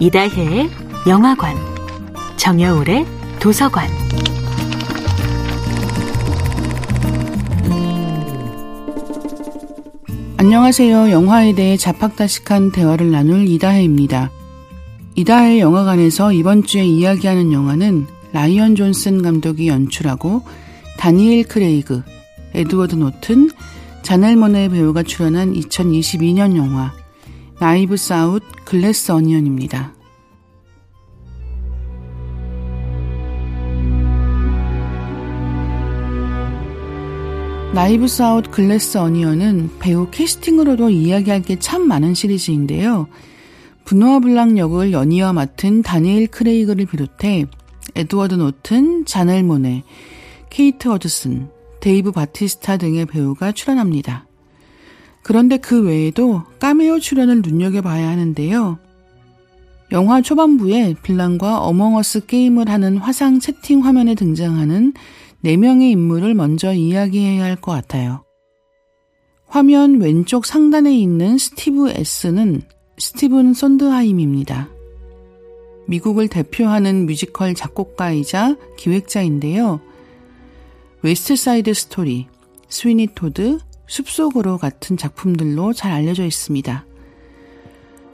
이다혜의 영화관, 정여울의 도서관. 안녕하세요. 영화에 대해 자팍다식한 대화를 나눌 이다혜입니다. 이다혜의 영화관에서 이번 주에 이야기하는 영화는 라이언 존슨 감독이 연출하고 다니엘 크레이그, 에드워드 노튼, 자넬 모네 배우가 출연한 2022년 영화 나이브스 아웃 글래스 어니언입니다. 나이브스 아웃 글래스 어니언은 배우 캐스팅으로도 이야기할 게 참 많은 시리즈인데요. 브누아 블랑 역을 연이어 맡은 다니엘 크레이그를 비롯해 에드워드 노튼, 자넬 모네, 케이트 어드슨, 데이브 바티스타 등의 배우가 출연합니다. 그런데 그 외에도 카메오 출연을 눈여겨봐야 하는데요. 영화 초반부에 빌런과 어몽어스 게임을 하는 화상 채팅 화면에 등장하는 4명의 인물을 먼저 이야기해야 할 것 같아요. 화면 왼쪽 상단에 있는 스티브 S는 스티븐 손드하임입니다. 미국을 대표하는 뮤지컬 작곡가이자 기획자인데요. 웨스트사이드 스토리, 스위니 토드, 숲속으로 같은 작품들로 잘 알려져 있습니다.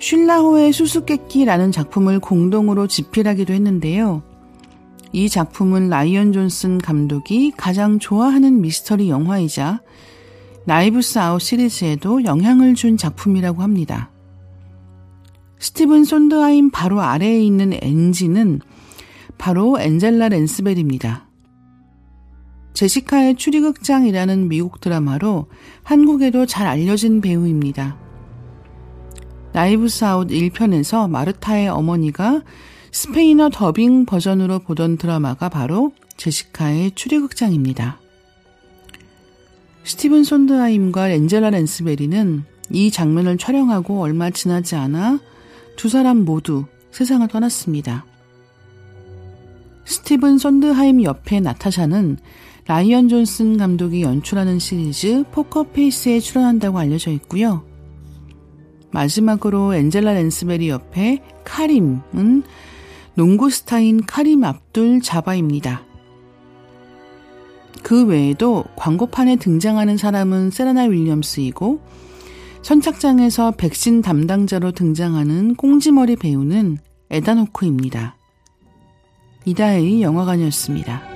슐라호의 수수께끼라는 작품을 공동으로 집필하기도 했는데요. 이 작품은 라이언 존슨 감독이 가장 좋아하는 미스터리 영화이자 나이브스 아웃 시리즈에도 영향을 준 작품이라고 합니다. 스티븐 손드하임 바로 아래에 있는 엔지는 바로 엔젤라 랜스베리입니다. 제시카의 추리극장이라는 미국 드라마로 한국에도 잘 알려진 배우입니다. 나이브스 아웃 1편에서 마르타의 어머니가 스페인어 더빙 버전으로 보던 드라마가 바로 제시카의 추리극장입니다. 스티븐 손드하임과 엔젤라 랜스베리는 이 장면을 촬영하고 얼마 지나지 않아 두 사람 모두 세상을 떠났습니다. 스티븐 손드하임 옆에 나타샤는 라이언 존슨 감독이 연출하는 시리즈 포커페이스에 출연한다고 알려져 있고요. 마지막으로 엔젤라 랜스베리 옆에 카림은 농구 스타인 카림 압둘 자바입니다. 그 외에도 광고판에 등장하는 사람은 세레나 윌리엄스이고 선착장에서 백신 담당자로 등장하는 꽁지머리 배우는 에단 호크입니다. 이다혜의 영화관이었습니다.